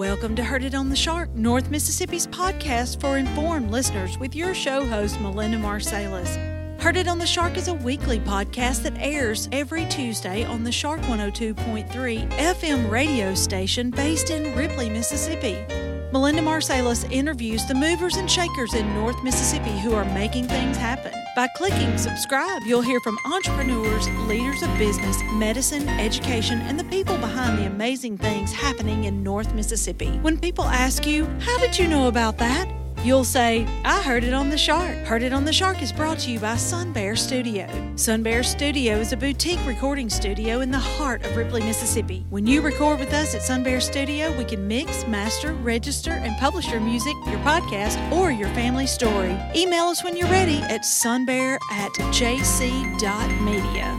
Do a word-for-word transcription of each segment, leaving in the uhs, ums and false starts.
Welcome to Heard It on the Shark, North Mississippi's podcast for informed listeners with your show host, Melinda Marsalis. Heard It on the Shark is a weekly podcast that airs every Tuesday on the Shark one oh two point three F M radio station based in Ripley, Mississippi. Melinda Marsalis interviews the movers and shakers in North Mississippi who are making things happen. By clicking subscribe, you'll hear from entrepreneurs, leaders of business, medicine, education, and the people behind the amazing things happening in North Mississippi. When people ask you, how did you know about that? You'll say, I heard it on the Shark. Heard It on the Shark is brought to you by Sun Bear Studio. Sun Bear Studio is a boutique recording studio in the heart of Ripley, Mississippi. When you record with us at Sun Bear Studio, we can mix, master, register, and publish your music, your podcast, or your family story. Email us when you're ready at sunbear at j c dot media.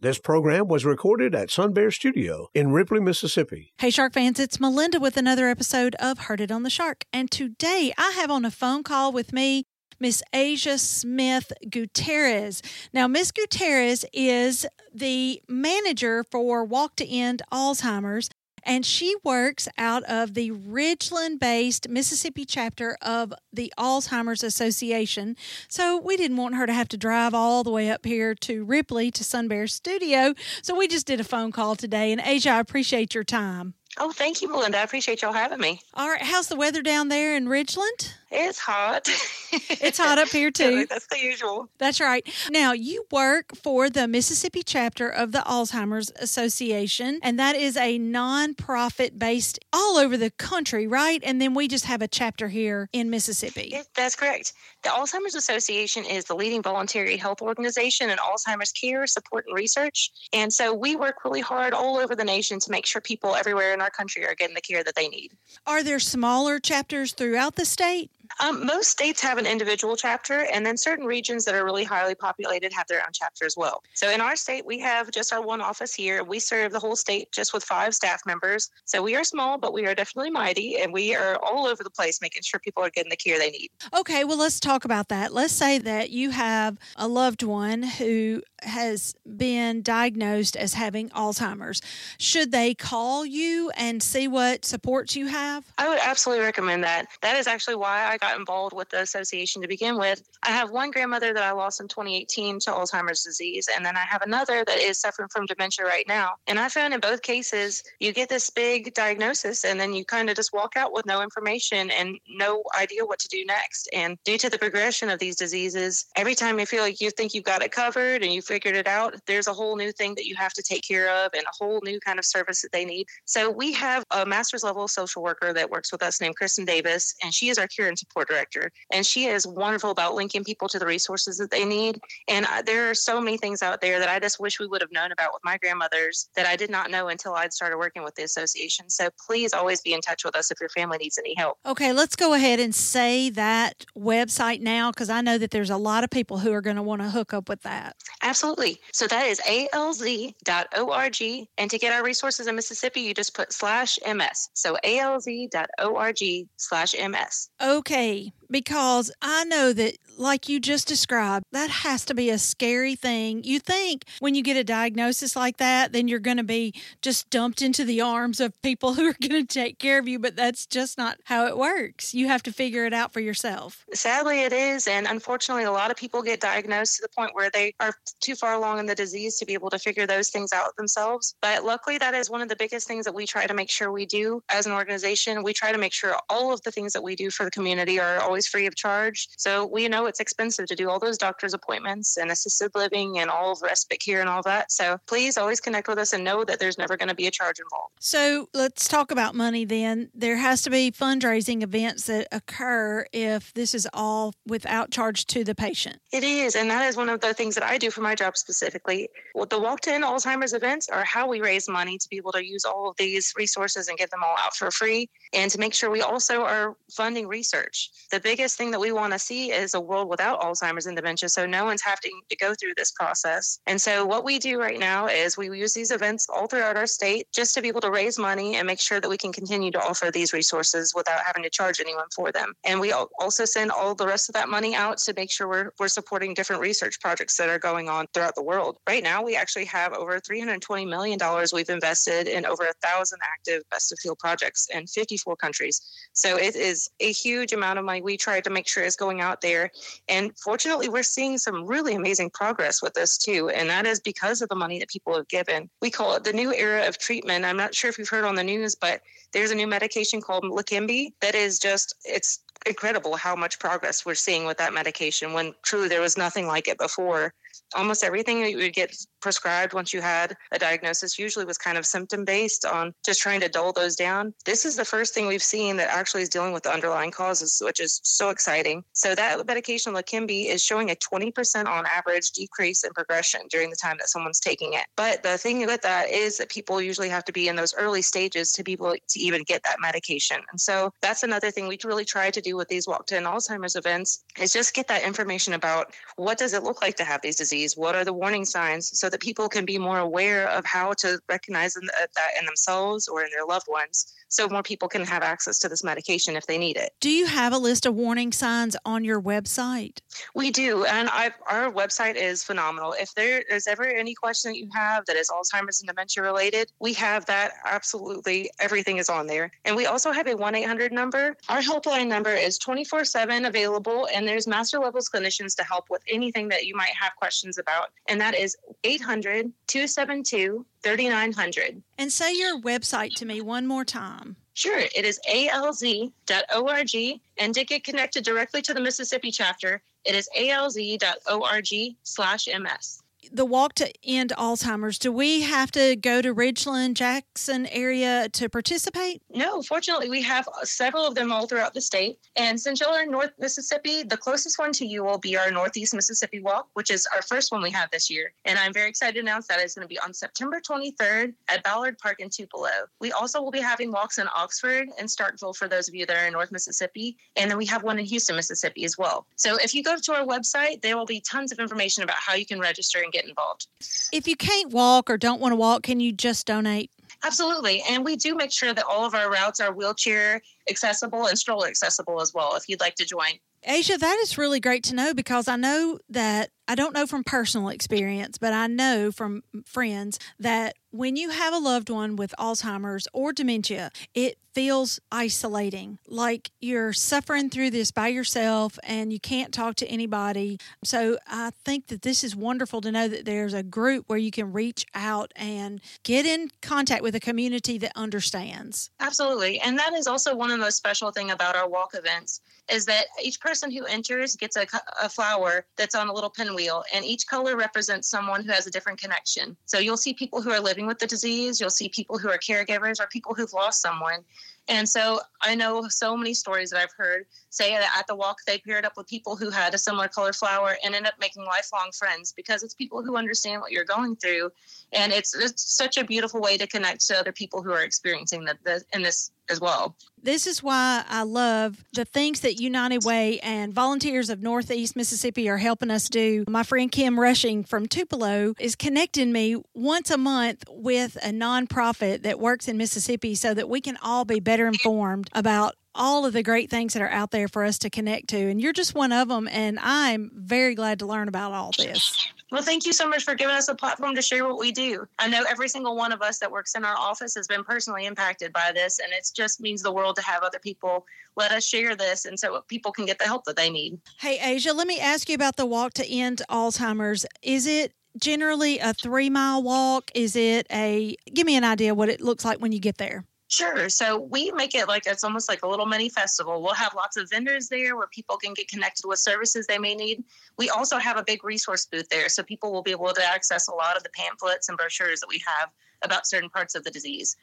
This program was recorded at Sun Bear Studio in Ripley, Mississippi. Hey, Shark fans, it's Melinda with another episode of Heard It on the Shark. And today I have on a phone call with me Miss Asia Smith Guterres. Now, Miss Guterres is the manager for Walk to End Alzheimer's, and she works out of the Ridgeland-based Mississippi chapter of the Alzheimer's Association. So we didn't want her to have to drive all the way up here to Ripley to Sun Bear Studio. So we just did a phone call today. And Asia, I appreciate your time. Oh, thank you, Melinda. I appreciate y'all having me. All right. How's the weather down there in Ridgeland? It's hot. It's hot up here, too. Yeah, that's the usual. That's right. Now, you work for the Mississippi chapter of the Alzheimer's Association, and that is a nonprofit based all over the country, right? And then we just have a chapter here in Mississippi. It, that's correct. The Alzheimer's Association is the leading voluntary health organization in Alzheimer's care, support, and research. And so we work really hard all over the nation to make sure people everywhere in our country are getting the care that they need. Are there smaller chapters throughout the state? Um, most states have an individual chapter, and then certain regions that are really highly populated have their own chapter as well. So in our state, we have just our one office here. We serve the whole state just with five staff members. So we are small, but we are definitely mighty, and we are all over the place making sure people are getting the care they need. Okay, well, let's talk about that. Let's say that you have a loved one who has been diagnosed as having Alzheimer's. Should they call you and see what supports you have? I would absolutely recommend that. That is actually why I I got involved with the association to begin with. I have one grandmother that I lost in twenty eighteen to Alzheimer's disease, and then I have another that is suffering from dementia right now. And I found in both cases, you get this big diagnosis, and then you kind of just walk out with no information and no idea what to do next. And due to the progression of these diseases, every time you feel like you think you've got it covered and you figured it out, there's a whole new thing that you have to take care of and a whole new kind of service that they need. So we have a master's level social worker that works with us named Chris and Davis, and she is our care and support director, and she is wonderful about linking people to the resources that they need. And I, there are so many things out there that I just wish we would have known about with my grandmothers that I did not know until I'd started working with the association. So please always be in touch with us if your family needs any help. Okay, let's go ahead and say that website now, because I know that there's a lot of people who are going to want to hook up with that. Absolutely. So that is a l z dot org, and to get our resources in Mississippi, you just put slash M S. So a l z dot org slash M S. Okay. Because I know that, like you just described, that has to be a scary thing. You think when you get a diagnosis like that, then you're going to be just dumped into the arms of people who are going to take care of you, but that's just not how it works. You have to figure it out for yourself. Sadly, it is. And unfortunately, a lot of people get diagnosed to the point where they are too far along in the disease to be able to figure those things out themselves. But luckily, that is one of the biggest things that we try to make sure we do as an organization. We try to make sure all of the things that we do for the community are always free of charge. So we know it's expensive to do all those doctor's appointments and assisted living and all of respite care and all that. So please always connect with us and know that there's never going to be a charge involved. So let's talk about money then. There has to be fundraising events that occur if this is all without charge to the patient. It is. And that is one of the things that I do for my job specifically. Well, the Walk to End Alzheimer's events are how we raise money to be able to use all of these resources and get them all out for free, and to make sure we also are funding research. The big biggest thing that we want to see is a world without Alzheimer's and dementia, so no one's having to go through this process. And so what we do right now is we use these events all throughout our state just to be able to raise money and make sure that we can continue to offer these resources without having to charge anyone for them. And we also send all the rest of that money out to make sure we're, we're supporting different research projects that are going on throughout the world. Right now, we actually have over three hundred twenty million dollars we've invested in over one thousand active best-of-field projects in fifty-four countries. So it is a huge amount of money we try to make sure is going out there. And fortunately, we're seeing some really amazing progress with this too. And that is because of the money that people have given. We call it the new era of treatment. I'm not sure if you've heard on the news, but there's a new medication called Lakimbi that is just, it's incredible how much progress we're seeing with that medication when truly there was nothing like it before. Almost everything that you would get prescribed once you had a diagnosis usually was kind of symptom-based on just trying to dull those down. This is the first thing we've seen that actually is dealing with the underlying causes, which is so exciting. So that medication, Lakimbi, is showing a twenty percent on average decrease in progression during the time that someone's taking it. But the thing with that is that people usually have to be in those early stages to be able to even get that medication. And so that's another thing we really try to do with these Walk to End Alzheimer's events is just get that information about what does it look like to have these disease? What are the warning signs so that people can be more aware of how to recognize that in themselves or in their loved ones so more people can have access to this medication if they need it. Do you have a list of warning signs on your website? We do, and I've, our website is phenomenal. If there is ever any question that you have that is Alzheimer's and dementia related, we have that. Absolutely everything is on there. And we also have a one eight hundred number. Our helpline number is twenty-four seven available, and there's master levels clinicians to help with anything that you might have questions about, and that is eight hundred, two seven two, three nine zero zero. And say your website to me one more time. Sure. It is A L Z dot org, and to get connected directly to the Mississippi chapter, it is A L Z dot org slash M S. The Walk to End Alzheimer's, do we have to go to Ridgeland, Jackson area to participate? No, fortunately, we have several of them all throughout the state. And since y'all are in North Mississippi, the closest one to you will be our Northeast Mississippi Walk, which is our first one we have this year. And I'm very excited to announce that it's going to be on September twenty-third at Ballard Park in Tupelo. We also will be having walks in Oxford and Starkville for those of you that are in North Mississippi. And then we have one in Houston, Mississippi as well. So if you go to our website, there will be tons of information about how you can register and get involved. If you can't walk or don't want to walk, can you just donate? Absolutely. And we do make sure that all of our routes are wheelchair accessible and stroller accessible as well, if you'd like to join. Asia, that is really great to know, because I know that, I don't know from personal experience, but I know from friends that when you have a loved one with Alzheimer's or dementia, it feels isolating, like you're suffering through this by yourself and you can't talk to anybody. So I think that this is wonderful to know that there's a group where you can reach out and get in contact with a community that understands. Absolutely. And that is also one of the most special thing about our walk events is that each person who enters gets a, a flower that's on a little pinwheel, and each color represents someone who has a different connection. So you'll see people who are living with the disease, you'll see people who are caregivers or people who've lost someone. And so I know so many stories that I've heard say that at the walk, they paired up with people who had a similar color flower and ended up making lifelong friends, because it's people who understand what you're going through. And it's, it's such a beautiful way to connect to other people who are experiencing the, the, in this as well. This is why I love the things that United Way and Volunteers of Northeast Mississippi are helping us do. My friend Kim Rushing from Tupelo is connecting me once a month with a nonprofit that works in Mississippi so that we can all be better informed about all of the great things that are out there for us to connect to. And you're just one of them, and I'm very glad to learn about all this. Well, thank you so much for giving us a platform to share what we do. I know every single one of us that works in our office has been personally impacted by this, and it just means the world to have other people let us share this, and so people can get the help that they need. Hey, Asia, let me ask you about the Walk to End Alzheimer's. Is it generally a three-mile walk? Is it a – give me an idea what it looks like when you get there. Sure. So we make it like it's almost like a little mini festival. We'll have lots of vendors there where people can get connected with services they may need. We also have a big resource booth there, so people will be able to access a lot of the pamphlets and brochures that we have about certain parts of the disease.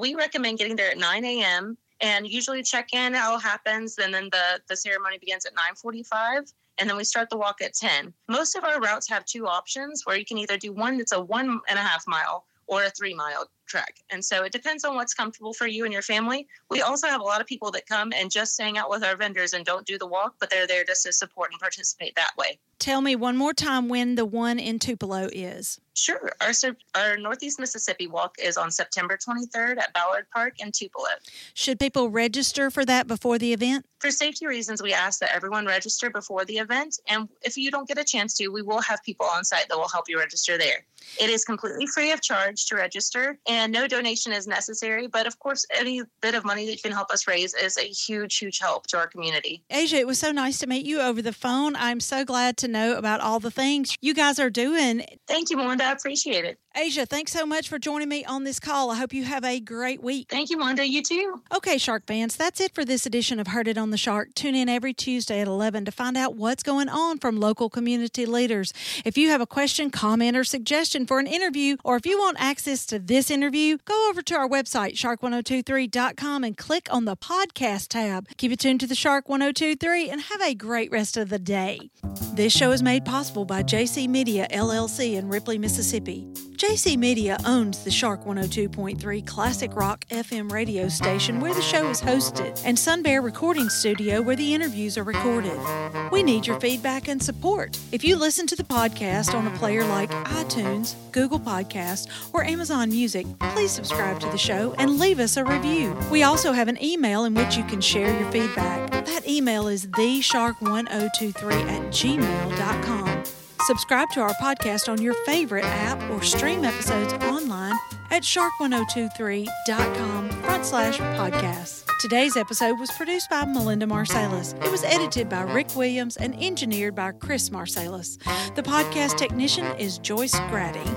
We recommend getting there at nine a.m. and usually check-in all happens, and then the, the ceremony begins at nine forty-five. And then we start the walk at ten. Most of our routes have two options where you can either do one that's a one and a half mile or a three-mile trek. And so it depends on what's comfortable for you and your family. We also have a lot of people that come and just hang out with our vendors and don't do the walk, but they're there just to support and participate that way. Tell me one more time when the one in Tupelo is. Sure. Our our Northeast Mississippi Walk is on September twenty-third at Ballard Park in Tupelo. Should people register for that before the event? For safety reasons, we ask that everyone register before the event. And if you don't get a chance to, we will have people on site that will help you register there. It is completely free of charge to register, and no donation is necessary. But, of course, any bit of money that you can help us raise is a huge, huge help to our community. Asia, it was so nice to meet you over the phone. I'm so glad to know about all the things you guys are doing. Thank you, Melinda. I appreciate it. Asia, thanks so much for joining me on this call. I hope you have a great week. Thank you, Melinda. You too. Okay, Shark fans, that's it for this edition of Heard It on the Shark. Tune in every Tuesday at eleven to find out what's going on from local community leaders. If you have a question, comment, or suggestion for an interview, or if you want access to this interview, go over to our website, shark ten twenty-three dot com, and click on the podcast tab. Keep it tuned to the Shark one oh two point three and have a great rest of the day. This show is made possible by J C Media, L L C in Ripley, Mississippi. J C Media owns the Shark one oh two point three Classic Rock F M radio station where the show is hosted, and Sun Bear Recording Studio where the interviews are recorded. We need your feedback and support. If you listen to the podcast on a player like iTunes, Google Podcasts, or Amazon Music, please subscribe to the show and leave us a review. We also have an email in which you can share your feedback. That email is the shark one oh two three at gmail dot com. Subscribe to our podcast on your favorite app or stream episodes online at shark ten twenty-three dot com front slash podcast. Today's episode was produced by Melinda Marsalis. It was edited by Rick Williams and engineered by Chris Marsalis. The podcast technician is Joyce Grady.